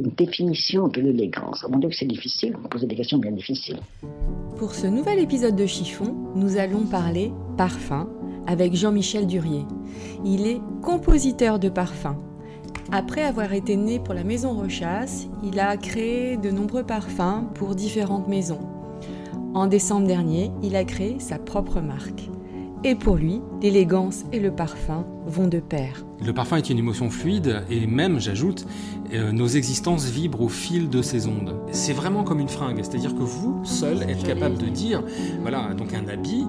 Une définition de l'élégance. Mon Dieu que c'est difficile, on pose des questions bien difficiles. Pour ce nouvel épisode de Chiffon, nous allons parler parfum avec Jean-Michel Duriez. Il est compositeur de parfums. Après avoir été né pour la maison Rochas, il a créé de nombreux parfums pour différentes maisons. En décembre dernier, il a créé sa propre marque. Et pour lui, l'élégance et le parfum vont de pair. Le parfum est une émotion fluide et même, j'ajoute, nos existences vibrent au fil de ces ondes. C'est vraiment comme une fringue, c'est-à-dire que vous, seul, êtes capable de dire, voilà, donc un habit,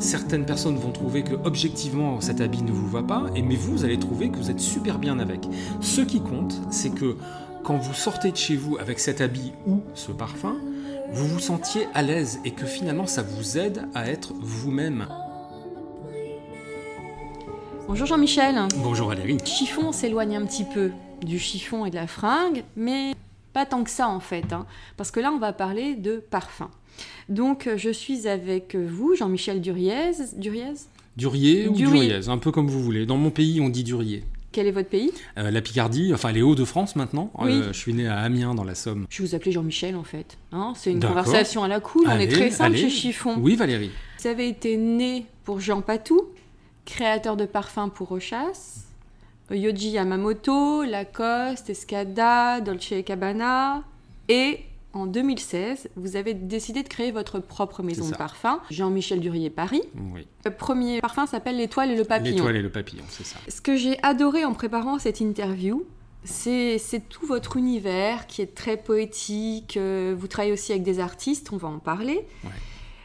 certaines personnes vont trouver que objectivement cet habit ne vous va pas, mais vous allez trouver que vous êtes super bien avec. Ce qui compte, c'est que quand vous sortez de chez vous avec cet habit ou ce parfum, vous vous sentiez à l'aise et que finalement ça vous aide à être vous-même. Bonjour Jean-Michel. Bonjour Valérie. Chiffon s'éloigne un petit peu du chiffon et de la fringue, mais pas tant que ça en fait, parce que là on va parler de parfum. Donc je suis avec vous, Jean-Michel Duriez. Duriez, un peu comme vous voulez. Dans mon pays on dit Duriez. Quel est votre pays ? La Picardie, enfin les Hauts-de-France maintenant. Oui. Je suis né à Amiens dans la Somme. Je vous appelais Jean-Michel en fait. C'est une conversation à la cool, on est très simple chez Chiffon. Oui Valérie. Vous avez été né pour Jean Patou, créateur de parfums pour Rochas, Yoji Yamamoto, Lacoste, Escada, Dolce & Gabbana et... En 2016, vous avez décidé de créer votre propre maison de parfum, Jean-Michel Duriez Paris. Oui. Le premier parfum s'appelle L'étoile et le papillon. L'étoile et le papillon, c'est ça. Ce que j'ai adoré en préparant cette interview, c'est tout votre univers qui est très poétique. Vous travaillez aussi avec des artistes, on va en parler. Ouais.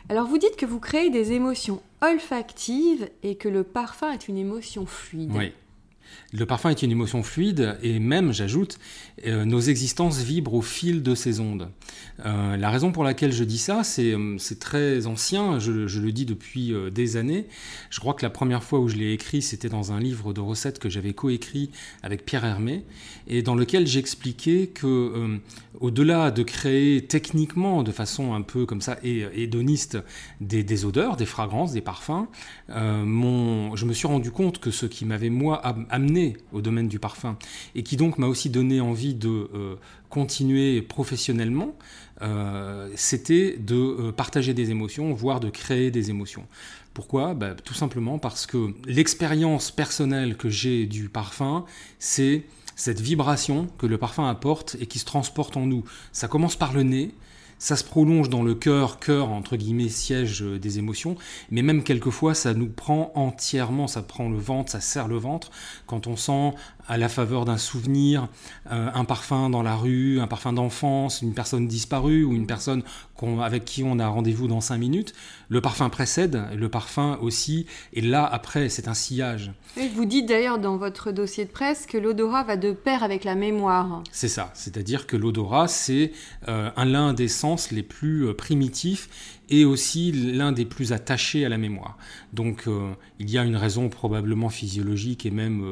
Alors vous dites que vous créez des émotions olfactives et que le parfum est une émotion fluide. Oui. Le parfum est une émotion fluide et même, j'ajoute, nos existences vibrent au fil de ces ondes. La raison pour laquelle je dis ça, c'est très ancien, je le dis depuis des années. Je crois que la première fois où je l'ai écrit, c'était dans un livre de recettes que j'avais coécrit avec Pierre Hermé et dans lequel j'expliquais que, au-delà de créer techniquement, de façon un peu comme ça hédoniste, des odeurs, des fragrances, des parfums, je me suis rendu compte que ce qui m'avait, moi, amené au domaine du parfum et qui donc m'a aussi donné envie de continuer professionnellement, c'était de partager des émotions, voire de créer des émotions. Pourquoi ? Tout simplement parce que l'expérience personnelle que j'ai du parfum, c'est cette vibration que le parfum apporte et qui se transporte en nous. Ça commence par le nez, ça se prolonge dans le cœur entre guillemets, siège des émotions, mais même quelquefois ça nous prend entièrement, ça prend le ventre, ça serre le ventre, quand on sent à la faveur d'un souvenir, un parfum dans la rue, un parfum d'enfance, une personne disparue ou une personne avec qui on a rendez-vous dans 5 minutes, le parfum précède, le parfum aussi, et là après c'est un sillage. Et vous dites d'ailleurs dans votre dossier de presse que l'odorat va de pair avec la mémoire. C'est ça, c'est-à-dire que l'odorat c'est l'un des sens les plus primitifs et aussi l'un des plus attachés à la mémoire. Donc il y a une raison probablement physiologique et même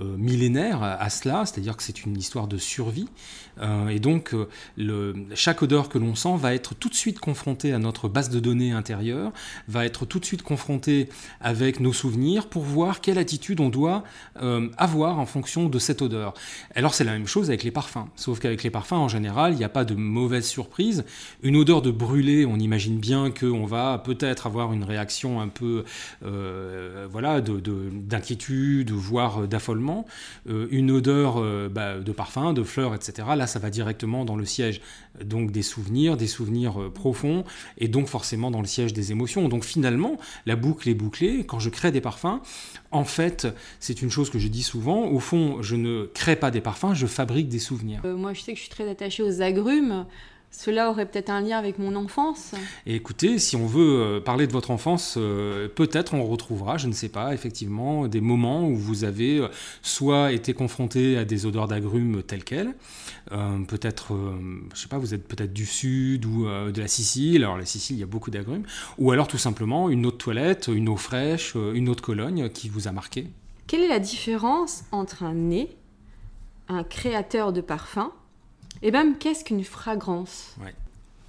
millénaire à cela, c'est-à-dire que c'est une histoire de survie. Et donc chaque odeur que l'on sent va être tout de suite confrontée à notre base de données intérieure, va être tout de suite confrontée avec nos souvenirs pour voir quelle attitude on doit avoir en fonction de cette odeur. Alors c'est la même chose avec les parfums, sauf qu'avec les parfums en général, il n'y a pas de mauvaise surprise. Une odeur de brûlé, on imagine bien qu'on va peut-être avoir une réaction un peu d'inquiétude, voire d'affolement. Une odeur de parfum, de fleurs, etc. Là, ça va directement dans le siège donc des souvenirs profonds et donc forcément dans le siège des émotions. Donc finalement, la boucle est bouclée. Quand je crée des parfums, en fait, c'est une chose que je dis souvent. Au fond, je ne crée pas des parfums, je fabrique des souvenirs. Moi, je sais que je suis très attachée aux agrumes. Cela aurait peut-être un lien avec mon enfance. Et écoutez, si on veut parler de votre enfance, peut-être on retrouvera, je ne sais pas, effectivement, des moments où vous avez soit été confronté à des odeurs d'agrumes telles quelles, peut-être, je ne sais pas, vous êtes peut-être du Sud ou de la Sicile, alors la Sicile, il y a beaucoup d'agrumes, ou alors tout simplement une eau de toilette, une eau fraîche, une eau de Cologne qui vous a marqué. Quelle est la différence entre un nez, un créateur de parfum, et même, qu'est-ce qu'une fragrance ? Ouais.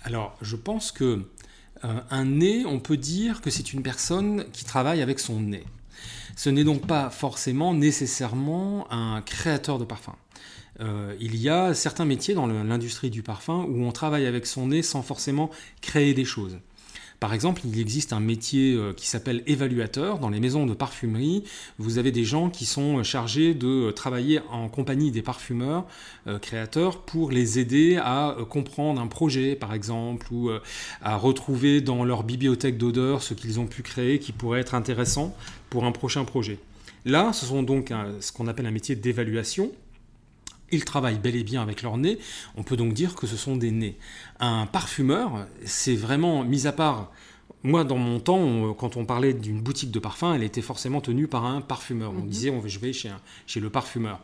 Alors, je pense que un nez, on peut dire que c'est une personne qui travaille avec son nez. Ce n'est donc pas forcément nécessairement un créateur de parfum. Il y a certains métiers dans l'industrie du parfum où on travaille avec son nez sans forcément créer des choses. Par exemple, il existe un métier qui s'appelle évaluateur. Dans les maisons de parfumerie, vous avez des gens qui sont chargés de travailler en compagnie des parfumeurs, créateurs, pour les aider à comprendre un projet, par exemple, ou à retrouver dans leur bibliothèque d'odeurs ce qu'ils ont pu créer qui pourrait être intéressant pour un prochain projet. Là, ce sont donc ce qu'on appelle un métier d'évaluation. Ils travaillent bel et bien avec leur nez, on peut donc dire que ce sont des nez. Un parfumeur, c'est vraiment, mis à part, moi dans mon temps, quand on parlait d'une boutique de parfum, elle était forcément tenue par un parfumeur. On disait, je vais chez le parfumeur.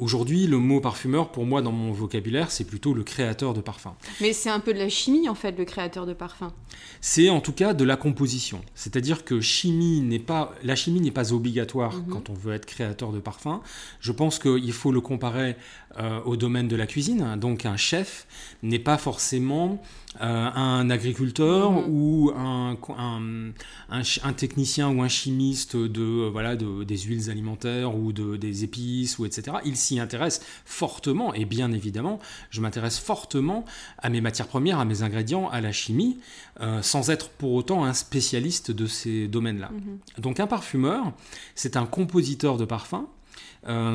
Aujourd'hui, le mot parfumeur, pour moi, dans mon vocabulaire, c'est plutôt le créateur de parfum. Mais c'est un peu de la chimie, en fait, le créateur de parfum. C'est en tout cas de la composition. C'est-à-dire que la chimie n'est pas obligatoire quand on veut être créateur de parfum. Je pense qu'il faut le comparer au domaine de la cuisine. Donc un chef n'est pas forcément un agriculteur ou un technicien ou un chimiste des huiles alimentaires ou des épices, ou etc. Il s'y intéresse fortement, et bien évidemment, je m'intéresse fortement à mes matières premières, à mes ingrédients, à la chimie, sans être pour autant un spécialiste de ces domaines-là. Donc un parfumeur, c'est un compositeur de parfums,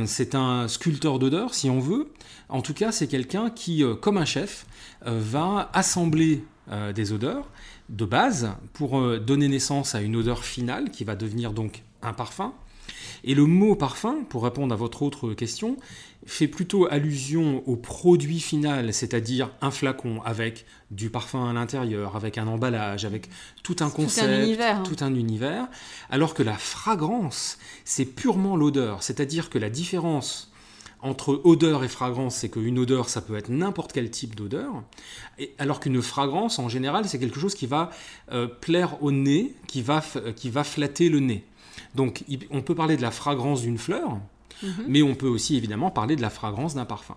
c'est un sculpteur d'odeur, si on veut. En tout cas, c'est quelqu'un qui, comme un chef, va assembler des odeurs de base pour donner naissance à une odeur finale qui va devenir donc un parfum. Et le mot parfum, pour répondre à votre autre question, fait plutôt allusion au produit final, c'est-à-dire un flacon avec du parfum à l'intérieur, avec un emballage, avec tout un concept, tout un univers, alors que la fragrance, c'est purement l'odeur, c'est-à-dire que la différence entre odeur et fragrance, c'est qu'une odeur, ça peut être n'importe quel type d'odeur, alors qu'une fragrance, en général, c'est quelque chose qui va plaire au nez, qui va flatter le nez. Donc, on peut parler de la fragrance d'une fleur, mais on peut aussi évidemment parler de la fragrance d'un parfum.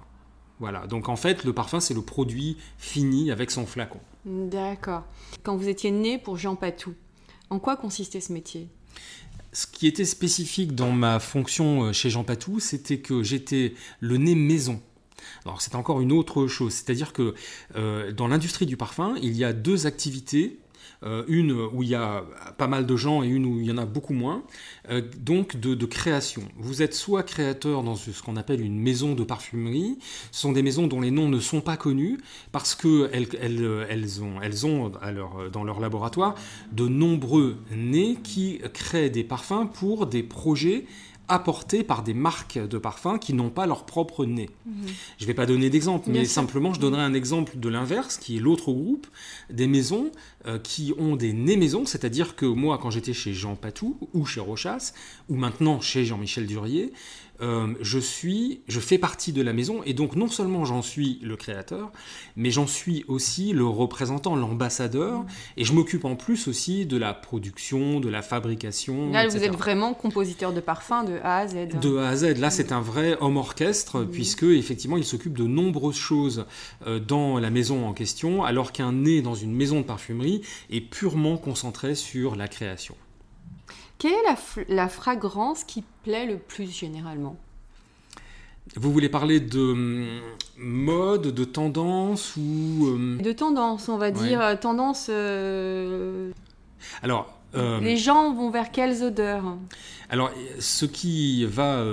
Voilà, donc en fait, le parfum, c'est le produit fini avec son flacon. D'accord. Quand vous étiez né pour Jean Patou, en quoi consistait ce métier ? Ce qui était spécifique dans ma fonction chez Jean Patou, c'était que j'étais le nez maison. Alors, c'est encore une autre chose, c'est-à-dire que dans l'industrie du parfum, il y a deux activités. Une où il y a pas mal de gens et une où il y en a beaucoup moins, donc de création. Vous êtes soit créateur dans ce qu'on appelle une maison de parfumerie, ce sont des maisons dont les noms ne sont pas connus parce qu'elles ont dans leur laboratoire de nombreux nez qui créent des parfums pour des projets apportés par des marques de parfums qui n'ont pas leur propre nez. Je ne vais pas donner d'exemple, mais simplement je donnerai un exemple de l'inverse, qui est l'autre groupe, des maisons qui ont des nez maisons, c'est-à-dire que moi, quand j'étais chez Jean Patou, ou chez Rochas, ou maintenant chez Jean-Michel Duriez, je fais partie de la maison, et donc non seulement j'en suis le créateur, mais j'en suis aussi le représentant, l'ambassadeur, et je m'occupe en plus aussi de la production, de la fabrication, là, etc. Vous êtes vraiment compositeur de parfums de A à Z. De A à Z, là c'est un vrai homme orchestre, puisque effectivement il s'occupe de nombreuses choses dans la maison en question, alors qu'un nez dans une maison de parfumerie est purement concentré sur la création. Quelle est la fragrance qui plaît le plus généralement ? Vous voulez parler de mode, de tendance ou... De tendance, on va dire. Tendance... Alors... Les gens vont vers quelles odeurs ? Alors, ce qui va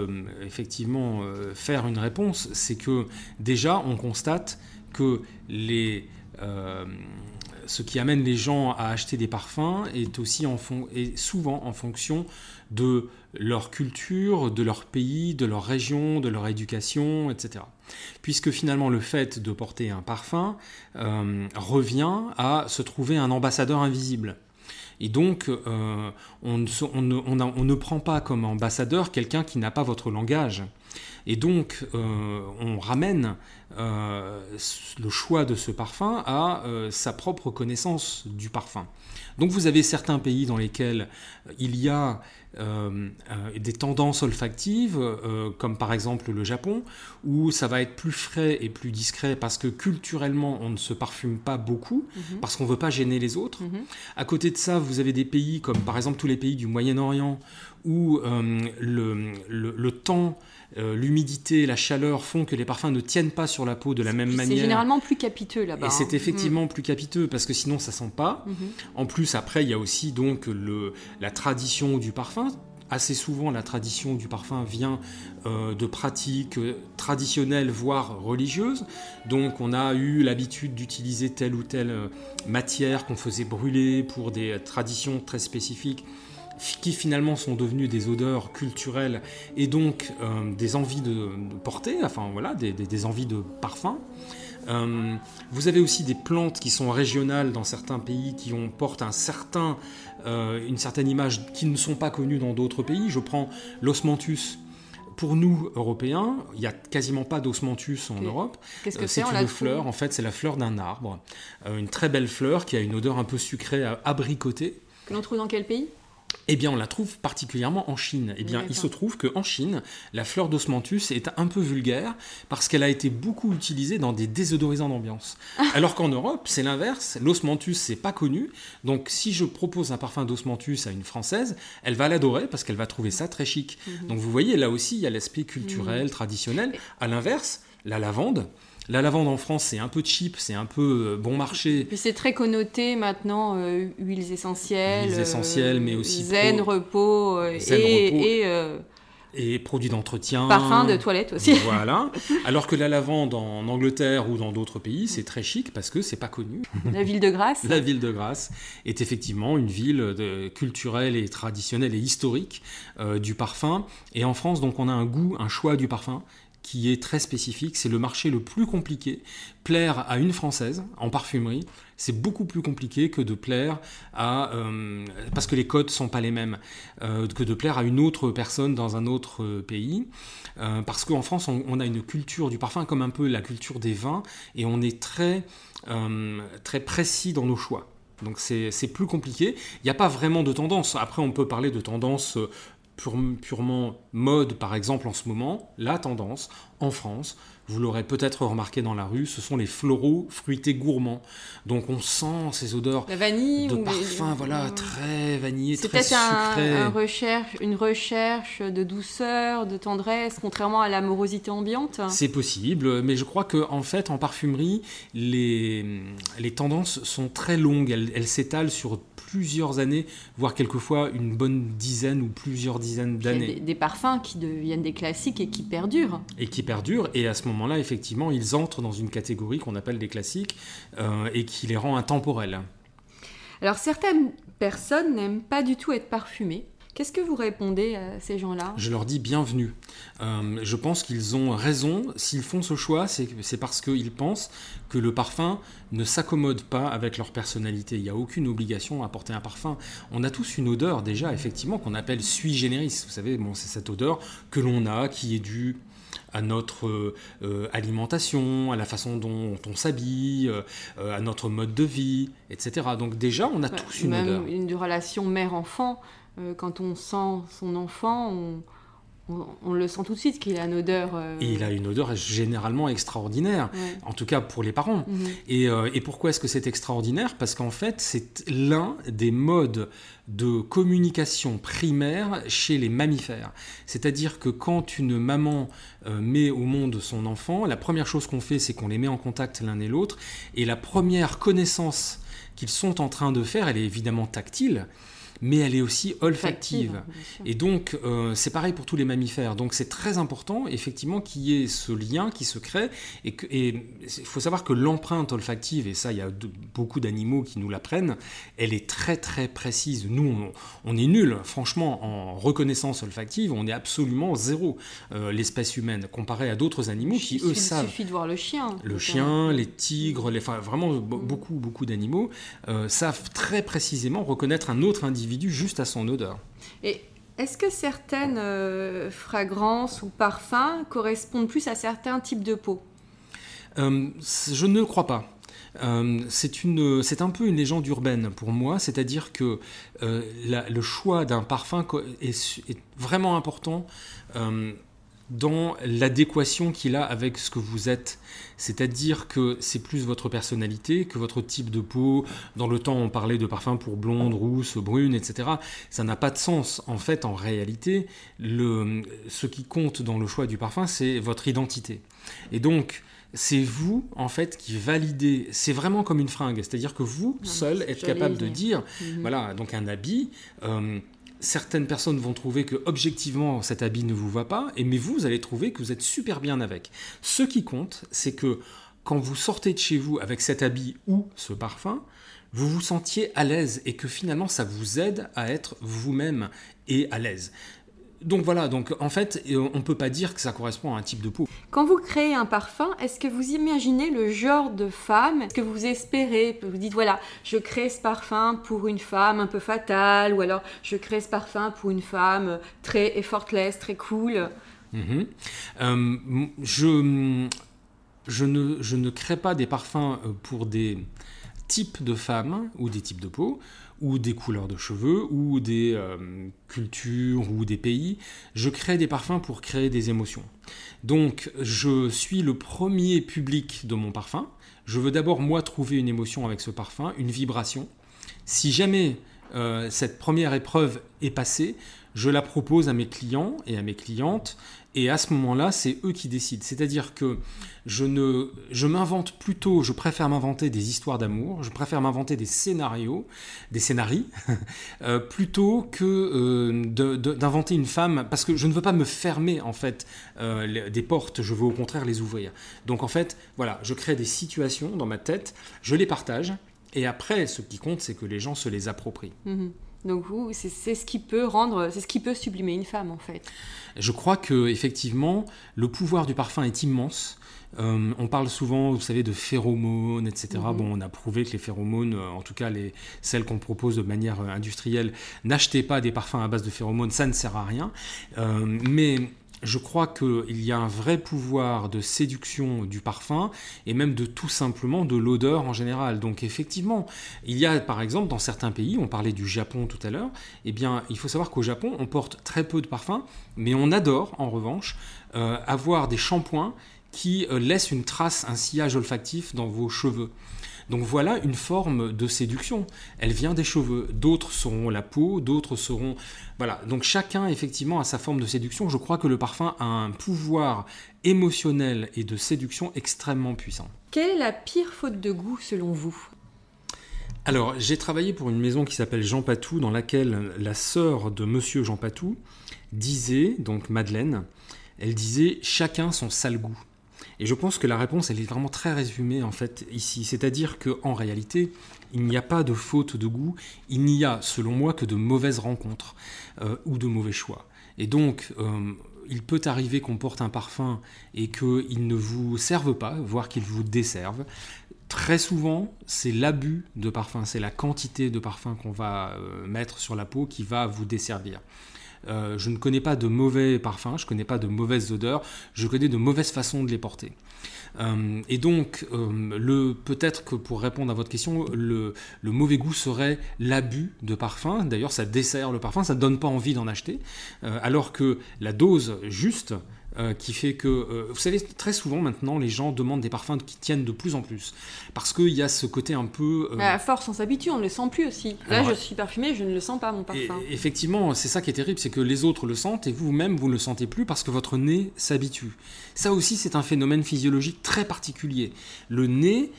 effectivement faire une réponse, c'est que déjà, on constate que les... ce qui amène les gens à acheter des parfums est aussi est souvent en fonction de leur culture, de leur pays, de leur région, de leur éducation, etc. Puisque finalement le fait de porter un parfum revient à se trouver un ambassadeur invisible. Et donc, on ne prend pas comme ambassadeur quelqu'un qui n'a pas votre langage. Et donc, on ramène le choix de ce parfum à sa propre connaissance du parfum. Donc, vous avez certains pays dans lesquels il y a des tendances olfactives, comme par exemple le Japon, où ça va être plus frais et plus discret parce que culturellement, on ne se parfume pas beaucoup, parce qu'on ne veut pas gêner les autres. À côté de ça, vous avez des pays comme par exemple tous les pays du Moyen-Orient, où le temps, l'humidité, la chaleur font que les parfums ne tiennent pas sur la peau de la même manière. C'est généralement plus capiteux là-bas. Et c'est effectivement plus capiteux parce que sinon ça sent pas. En plus, après, il y a aussi donc la tradition du parfum. Assez souvent, la tradition du parfum vient de pratiques traditionnelles, voire religieuses. Donc, on a eu l'habitude d'utiliser telle ou telle matière qu'on faisait brûler pour des traditions très spécifiques, qui finalement sont devenus des odeurs culturelles et donc des envies de porter, enfin voilà, des envies de parfum. Vous avez aussi des plantes qui sont régionales dans certains pays, qui portent une certaine image qui ne sont pas connues dans d'autres pays. Je prends l'osmanthus. Pour nous, Européens, il n'y a quasiment pas d'osmanthus en Europe. Qu'est-ce que c'est une fleur, en fait, c'est la fleur d'un arbre. Une très belle fleur qui a une odeur un peu sucrée, abricotée. Que l'on trouve dans quel pays ? Eh bien, on la trouve particulièrement en Chine. Eh bien, oui, il se trouve qu'en Chine, la fleur d'osmanthus est un peu vulgaire parce qu'elle a été beaucoup utilisée dans des désodorisants d'ambiance. Alors qu'en Europe, c'est l'inverse. L'osmanthus, c'est pas connu. Donc, si je propose un parfum d'osmanthus à une Française, elle va l'adorer parce qu'elle va trouver ça très chic. Donc, vous voyez, là aussi, il y a l'aspect culturel, traditionnel. À l'inverse, la lavande en France, c'est un peu cheap, c'est un peu bon marché. Puis c'est très connoté maintenant, huiles essentielles. Huiles essentielles, mais aussi zen, repos. Et produits d'entretien. Parfums de toilette aussi. Voilà. Alors que la lavande en Angleterre ou dans d'autres pays, c'est très chic parce que c'est pas connu. La ville de Grasse. La ville de Grasse est effectivement une ville culturelle et traditionnelle et historique du parfum. Et en France, donc, on a un goût, un choix du parfum qui est très spécifique. C'est le marché le plus compliqué. Plaire à une Française en parfumerie, c'est beaucoup plus compliqué que de plaire à... parce que les codes ne sont pas les mêmes. Que de plaire à une autre personne dans un autre pays. Parce qu'en France, on a une culture du parfum comme un peu la culture des vins. Et on est très, très précis dans nos choix. Donc c'est plus compliqué. Il n'y a pas vraiment de tendance. Après, on peut parler de tendance... purement mode, par exemple, en ce moment, la tendance en France, vous l'aurez peut-être remarqué dans la rue, ce sont les floraux fruités gourmands. Donc on sent ces odeurs de parfum, voilà, très vanillé, très sucré. C'est peut-être une recherche de douceur, de tendresse, contrairement à l'amorosité ambiante. C'est possible, mais je crois qu'en fait, en parfumerie, les tendances sont très longues. Elles s'étalent sur plusieurs années, voire quelquefois une bonne dizaine ou plusieurs dizaines d'années. Il y a des parfums qui deviennent des classiques et qui perdurent. Et à ce moment-là, effectivement, ils entrent dans une catégorie qu'on appelle des classiques et qui les rend intemporels. Alors, certaines personnes n'aiment pas du tout être parfumées. Qu'est-ce que vous répondez à ces gens-là ? Je leur dis bienvenue. Je pense qu'ils ont raison. S'ils font ce choix, c'est parce qu'ils pensent que le parfum ne s'accommode pas avec leur personnalité. Il n'y a aucune obligation à porter un parfum. On a tous une odeur déjà, effectivement, qu'on appelle sui generis. Vous savez, c'est cette odeur que l'on a, qui est due à notre alimentation, à la façon dont on s'habille, à notre mode de vie, etc. Donc déjà, on a tous une odeur. Même une relation mère-enfant. Quand on sent son enfant, on le sent tout de suite qu'il a une odeur... Et il a une odeur généralement extraordinaire, en tout cas pour les parents. Et pourquoi est-ce que c'est extraordinaire ? Parce qu'en fait, c'est l'un des modes de communication primaire chez les mammifères. C'est-à-dire que quand une maman met au monde son enfant, la première chose qu'on fait, c'est qu'on les met en contact l'un et l'autre. Et la première connaissance qu'ils sont en train de faire, elle est évidemment tactile, mais elle est aussi olfactive. Et donc, c'est pareil pour tous les mammifères. Donc, c'est très important, effectivement, qu'il y ait ce lien qui se crée. Et il faut savoir que l'empreinte olfactive, et ça, il y a beaucoup d'animaux qui nous l'apprennent, elle est très, très précise. Nous, on est nuls, franchement, en reconnaissance olfactive, on est absolument zéro, l'espèce humaine, comparé à d'autres animaux qui, eux, savent. Il suffit de voir le chien. Le chien, les tigres, les, enfin, vraiment beaucoup, beaucoup d'animaux savent très précisément reconnaître un autre individu juste à son odeur. Et est-ce que certaines fragrances ou parfums correspondent plus à certains types de peau ? Je ne le crois pas. C'est un peu une légende urbaine pour moi, c'est-à-dire que le choix d'un parfum est vraiment important dans l'adéquation qu'il a avec ce que vous êtes. C'est-à-dire que c'est plus votre personnalité que votre type de peau. Dans le temps, on parlait de parfums pour blonde, rousse, brune, etc. Ça n'a pas de sens. En fait, en réalité, ce qui compte dans le choix du parfum, c'est votre identité. Et donc, c'est vous, en fait, qui validez. C'est vraiment comme une fringue. C'est-à-dire que vous, seul, êtes capable de dire... Voilà, donc un habit... certaines personnes vont trouver que, objectivement, cet habit ne vous va pas, mais vous allez trouver que vous êtes super bien avec. Ce qui compte, c'est que quand vous sortez de chez vous avec cet habit ou ce parfum, vous vous sentiez à l'aise et que finalement, ça vous aide à être vous-même et à l'aise. Donc voilà, donc en fait, on ne peut pas dire que ça correspond à un type de peau. Quand vous créez un parfum, est-ce que vous imaginez le genre de femme que vous espérez ? Vous dites, voilà, je crée ce parfum pour une femme un peu fatale, ou alors je crée ce parfum pour une femme très effortless, très cool. Je ne crée pas des parfums pour des types de femmes ou des types de peau, ou des couleurs de cheveux, ou des cultures, ou des pays. Je crée des parfums pour créer des émotions. Donc, je suis le premier public de mon parfum. Je veux d'abord, moi, trouver une émotion avec ce parfum, une vibration. Si jamais cette première épreuve est passée, je la propose à mes clients et à mes clientes, et à ce moment-là, c'est eux qui décident. C'est-à-dire que je préfère m'inventer des histoires d'amour, je préfère m'inventer des scénarii, plutôt que d'inventer une femme, parce que je ne veux pas me fermer en fait des portes, je veux au contraire les ouvrir. Donc en fait, voilà, je crée des situations dans ma tête, je les partage, et après, ce qui compte, c'est que les gens se les approprient. Donc vous, c'est ce qui peut sublimer une femme en fait. Je crois que effectivement, le pouvoir du parfum est immense. On parle souvent, vous savez, de phéromones, etc. Bon, on a prouvé que les phéromones, en tout cas celles qu'on propose de manière industrielle, n'achetez pas des parfums à base de phéromones, ça ne sert à rien. Mais je crois qu'il y a un vrai pouvoir de séduction du parfum et même de tout simplement de l'odeur en général. Donc effectivement, il y a par exemple dans certains pays, on parlait du Japon tout à l'heure, eh bien il faut savoir qu'au Japon, on porte très peu de parfums, mais on adore en revanche avoir des shampoings qui laissent une trace, un sillage olfactif dans vos cheveux. Donc voilà une forme de séduction. Elle vient des cheveux. D'autres seront la peau, d'autres seront... Voilà. Donc chacun, effectivement, a sa forme de séduction. Je crois que le parfum a un pouvoir émotionnel et de séduction extrêmement puissant. Quelle est la pire faute de goût, selon vous ? Alors, j'ai travaillé pour une maison qui s'appelle Jean Patou, dans laquelle la sœur de Monsieur Jean Patou disait, donc Madeleine, elle disait « chacun son sale goût ». Et je pense que la réponse, elle est vraiment très résumée, en fait, ici. C'est-à-dire qu'en réalité, il n'y a pas de faute de goût, il n'y a, selon moi, que de mauvaises rencontres ou de mauvais choix. Et donc, il peut arriver qu'on porte un parfum et qu'il ne vous serve pas, voire qu'il vous desserve. Très souvent, c'est l'abus de parfum, c'est la quantité de parfum qu'on va mettre sur la peau qui va vous desservir. Je ne connais pas de mauvais parfums, je ne connais pas de mauvaises odeurs, je connais de mauvaises façons de les porter. Et donc, peut-être que pour répondre à votre question, le mauvais goût serait l'abus de parfum. D'ailleurs, ça dessert le parfum, ça ne donne pas envie d'en acheter. Alors que la dose juste... qui fait que, vous savez, très souvent maintenant, les gens demandent des parfums qui tiennent de plus en plus. Parce qu'il y a ce côté un peu... À force, on s'habitue, on ne le sent plus aussi. Là, je suis parfumée, je ne le sens pas, mon parfum. Et, effectivement, c'est ça qui est terrible, c'est que les autres le sentent et vous-même, vous ne le sentez plus parce que votre nez s'habitue. Ça aussi, c'est un phénomène physiologique très particulier. Le nez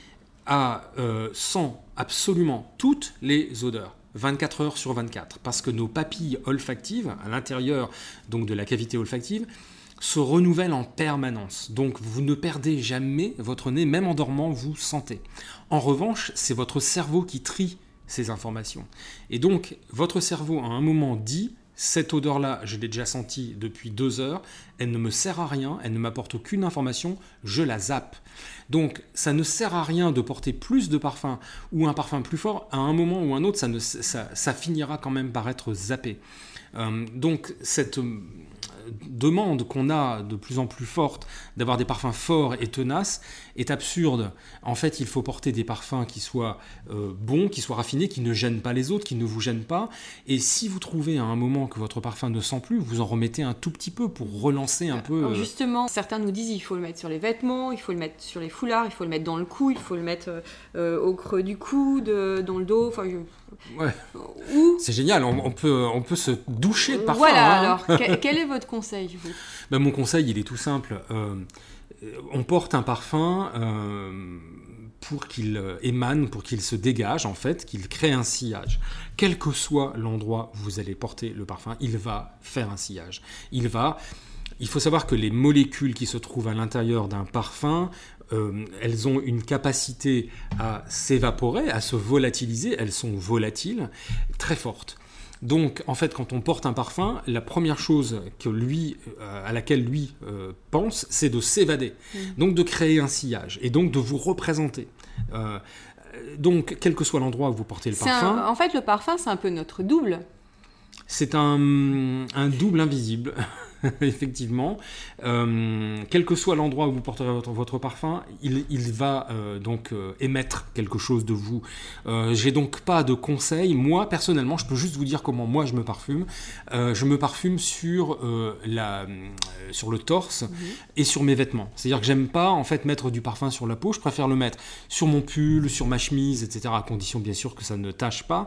sent absolument toutes les odeurs. 24 heures sur 24, parce que nos papilles olfactives, à l'intérieur donc de la cavité olfactive, se renouvellent en permanence. Donc vous ne perdez jamais votre nez, même en dormant, vous sentez. En revanche, c'est votre cerveau qui trie ces informations. Et donc, votre cerveau, à un moment, dit « cette odeur-là, je l'ai déjà sentie depuis 2 heures, elle ne me sert à rien, elle ne m'apporte aucune information, je la zappe. » Donc, ça ne sert à rien de porter plus de parfum ou un parfum plus fort, à un moment ou un autre, ça finira quand même par être zappé. Donc, cette demande qu'on a de plus en plus forte d'avoir des parfums forts et tenaces est absurde. En fait, il faut porter des parfums qui soient bons, qui soient raffinés, qui ne gênent pas les autres, qui ne vous gênent pas. Et si vous trouvez à un moment que votre parfum ne sent plus, vous en remettez un tout petit peu pour relancer un peu... Alors justement, certains nous disent qu'il faut le mettre sur les vêtements, il faut le mettre sur les foulards, il faut le mettre dans le cou, il faut le mettre au creux du coude, dans le dos, enfin... Ouais. Ou... C'est génial, on peut se doucher de parfum. Voilà, hein. Alors, quel est votre conseil, vous ? Ben, mon conseil, il est tout simple. On porte un parfum pour qu'il émane, pour qu'il se dégage, en fait, qu'il crée un sillage. Quel que soit l'endroit où vous allez porter le parfum, il va faire un sillage. Il faut savoir que les molécules qui se trouvent à l'intérieur d'un parfum... elles ont une capacité à s'évaporer, à se volatiliser. Elles sont volatiles, très fortes. Donc, en fait, quand on porte un parfum, la première chose que à laquelle lui pense, c'est de s'évader. Donc, de créer un sillage et donc de vous représenter. Donc, quel que soit l'endroit où vous portez le parfum... En fait, le parfum, c'est un peu notre double. C'est un double invisible. Effectivement, quel que soit l'endroit où vous porterez votre parfum, il va donc émettre quelque chose de vous. J'ai donc pas de conseils. Moi, personnellement, je peux juste vous dire comment moi je me parfume. Je me parfume sur le torse et sur mes vêtements. C'est-à-dire que j'aime pas en fait mettre du parfum sur la peau. Je préfère le mettre sur mon pull, sur ma chemise, etc. À condition bien sûr que ça ne tache pas.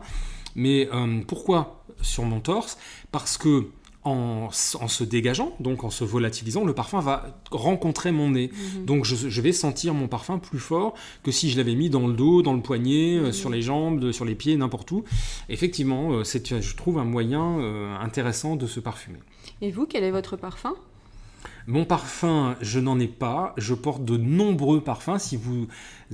Mais pourquoi sur mon torse ? Parce que en se dégageant, donc en se volatilisant, le parfum va rencontrer mon nez. Donc je vais sentir mon parfum plus fort que si je l'avais mis dans le dos, dans le poignet, sur les jambes, sur les pieds, n'importe où. Effectivement, c'est, je trouve un moyen intéressant de se parfumer. Et vous, quel est votre parfum ? Mon parfum, je n'en ai pas. Je porte de nombreux parfums. Si vous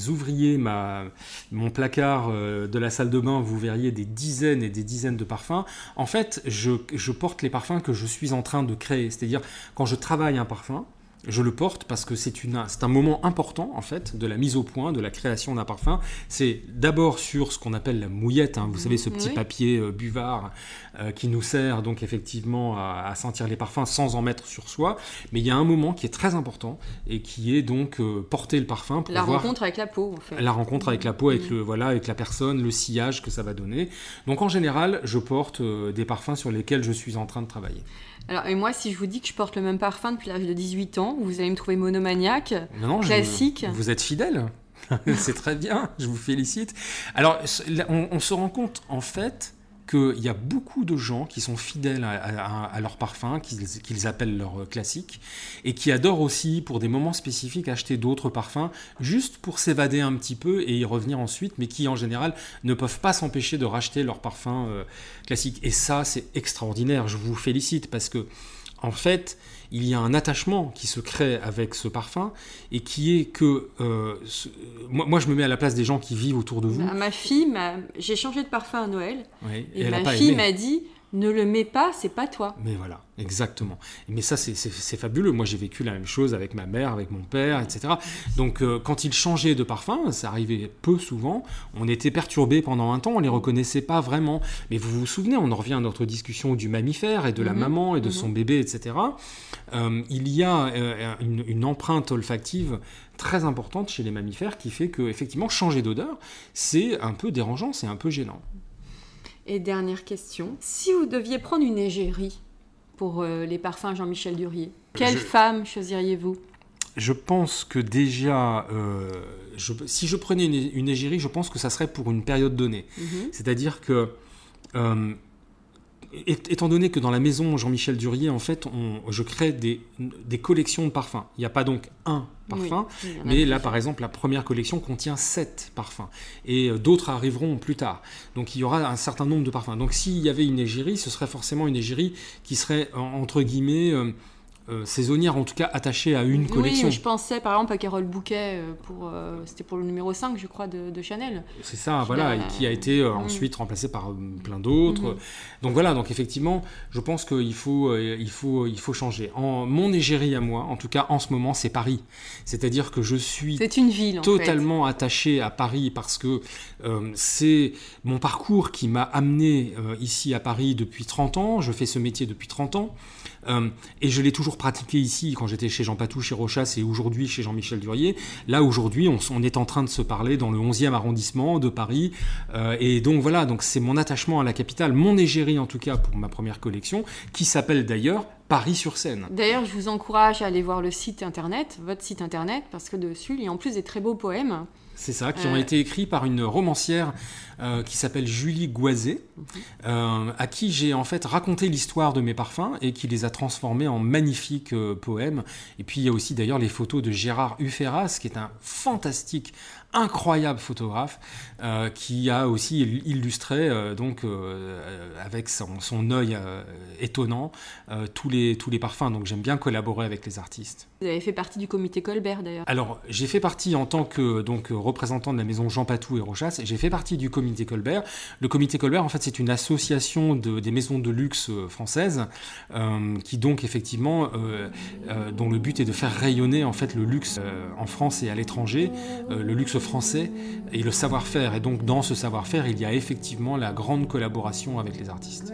ouvriez mon placard de la salle de bain, vous verriez des dizaines et des dizaines de parfums. En fait, je porte les parfums que je suis en train de créer. C'est-à-dire, quand je travaille un parfum, je le porte parce que c'est un moment important en fait de la mise au point, de la création d'un parfum. C'est d'abord sur ce qu'on appelle la mouillette, hein, vous savez ce petit papier buvard qui nous sert donc effectivement à sentir les parfums sans en mettre sur soi. Mais il y a un moment qui est très important et qui est donc porter le parfum pour rencontre avec la peau en fait. La rencontre avec la peau, avec avec la personne, le sillage que ça va donner. Donc en général, je porte des parfums sur lesquels je suis en train de travailler. Alors, et moi, si je vous dis que je porte le même parfum depuis l'âge de 18 ans, vous allez me trouver monomaniaque, classique. Vous êtes fidèle. C'est très bien, je vous félicite. Alors, on se rend compte, en fait, qu'il y a beaucoup de gens qui sont fidèles à leur parfum, qu'ils appellent leur classique, et qui adorent aussi, pour des moments spécifiques, acheter d'autres parfums, juste pour s'évader un petit peu et y revenir ensuite, mais qui, en général, ne peuvent pas s'empêcher de racheter leur parfum classique. Et ça, c'est extraordinaire, je vous félicite, parce que, en fait, il y a un attachement qui se crée avec ce parfum et qui est que... moi, je me mets à la place des gens qui vivent autour de vous. Ma fille, j'ai changé de parfum à Noël et ma fille m'a dit « ne le mets pas, c'est pas toi ». Mais voilà, exactement. Mais ça, c'est fabuleux. Moi, j'ai vécu la même chose avec ma mère, avec mon père, etc. Donc, quand ils changeaient de parfum, ça arrivait peu souvent, on était perturbés pendant un temps, on ne les reconnaissait pas vraiment. Mais vous vous souvenez, on en revient à notre discussion du mammifère et de la maman et de son bébé, etc. Il y a une empreinte olfactive très importante chez les mammifères qui fait que, effectivement, changer d'odeur, c'est un peu dérangeant, c'est un peu gênant. Et dernière question, si vous deviez prendre une égérie pour les parfums Jean-Michel Duriez, quelle femme choisiriez-vous ? Je pense que déjà, si je prenais une égérie, je pense que ça serait pour une période donnée. C'est-à-dire que étant donné que dans la maison Jean-Michel Duriez, en fait, je crée des collections de parfums. Il n'y a pas donc un parfum, oui, mais là, par exemple, la première collection contient 7 parfums. Et d'autres arriveront plus tard. Donc, il y aura un certain nombre de parfums. Donc, s'il y avait une égérie, ce serait forcément une égérie qui serait, entre guillemets... saisonnière, en tout cas attachée à une collection. Oui, je pensais par exemple à Carole Bouquet, c'était pour le numéro 5, je crois, de Chanel. C'est ça, voilà, et qui a été ensuite remplacée par plein d'autres. Donc voilà, donc effectivement, je pense qu'il faut changer. Mon égérie à moi, en tout cas en ce moment, c'est Paris. C'est-à-dire que je suis totalement attaché à Paris parce que c'est mon parcours qui m'a amené ici à Paris depuis 30 ans. Je fais ce métier depuis 30 ans. Et je l'ai toujours pratiqué ici quand j'étais chez Jean Patou, chez Rochas et aujourd'hui chez Jean-Michel Duriez. Là aujourd'hui on est en train de se parler dans le 11e arrondissement de Paris, et donc voilà, donc c'est mon attachement à la capitale, mon égérie en tout cas pour ma première collection, qui s'appelle d'ailleurs Paris-sur-Seine. D'ailleurs, je vous encourage à aller voir le site internet, votre site internet, parce que dessus, il y a en plus des très beaux poèmes. C'est ça, qui ont été écrits par une romancière qui s'appelle Julie Goisé, à qui j'ai en fait raconté l'histoire de mes parfums et qui les a transformés en magnifiques poèmes. Et puis, il y a aussi d'ailleurs les photos de Gérard Uferas, qui est un fantastique, incroyable photographe, qui a aussi illustré avec son œil étonnant tous les parfums. Donc j'aime bien collaborer avec les artistes. Vous avez fait partie du comité Colbert d'ailleurs. Alors j'ai fait partie en tant que représentant de la maison Jean Patou et Rochas. J'ai fait partie du comité Colbert. Le comité Colbert, en fait, c'est une association des maisons de luxe françaises qui donc effectivement dont le but est de faire rayonner en fait le luxe en France et à l'étranger, le luxe français et le savoir-faire. Et donc, dans ce savoir-faire, il y a effectivement la grande collaboration avec les artistes.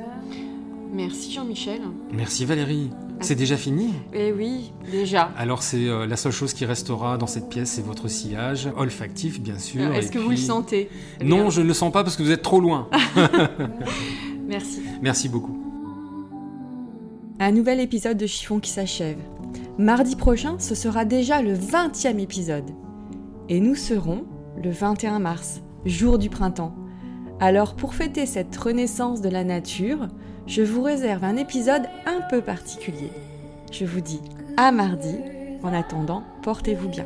Merci Jean-Michel. Merci Valérie. C'est déjà fini ? Eh oui, déjà. Alors, c'est la seule chose qui restera dans cette pièce, c'est votre sillage olfactif, bien sûr. Est-ce que vous le sentez ? Non, je ne le sens pas parce que vous êtes trop loin. Merci. Merci beaucoup. Un nouvel épisode de Chiffon qui s'achève. Mardi prochain, ce sera déjà le 20e épisode. Et nous serons le 21 mars, jour du printemps. Alors pour fêter cette renaissance de la nature, je vous réserve un épisode un peu particulier. Je vous dis à mardi. En attendant, portez-vous bien.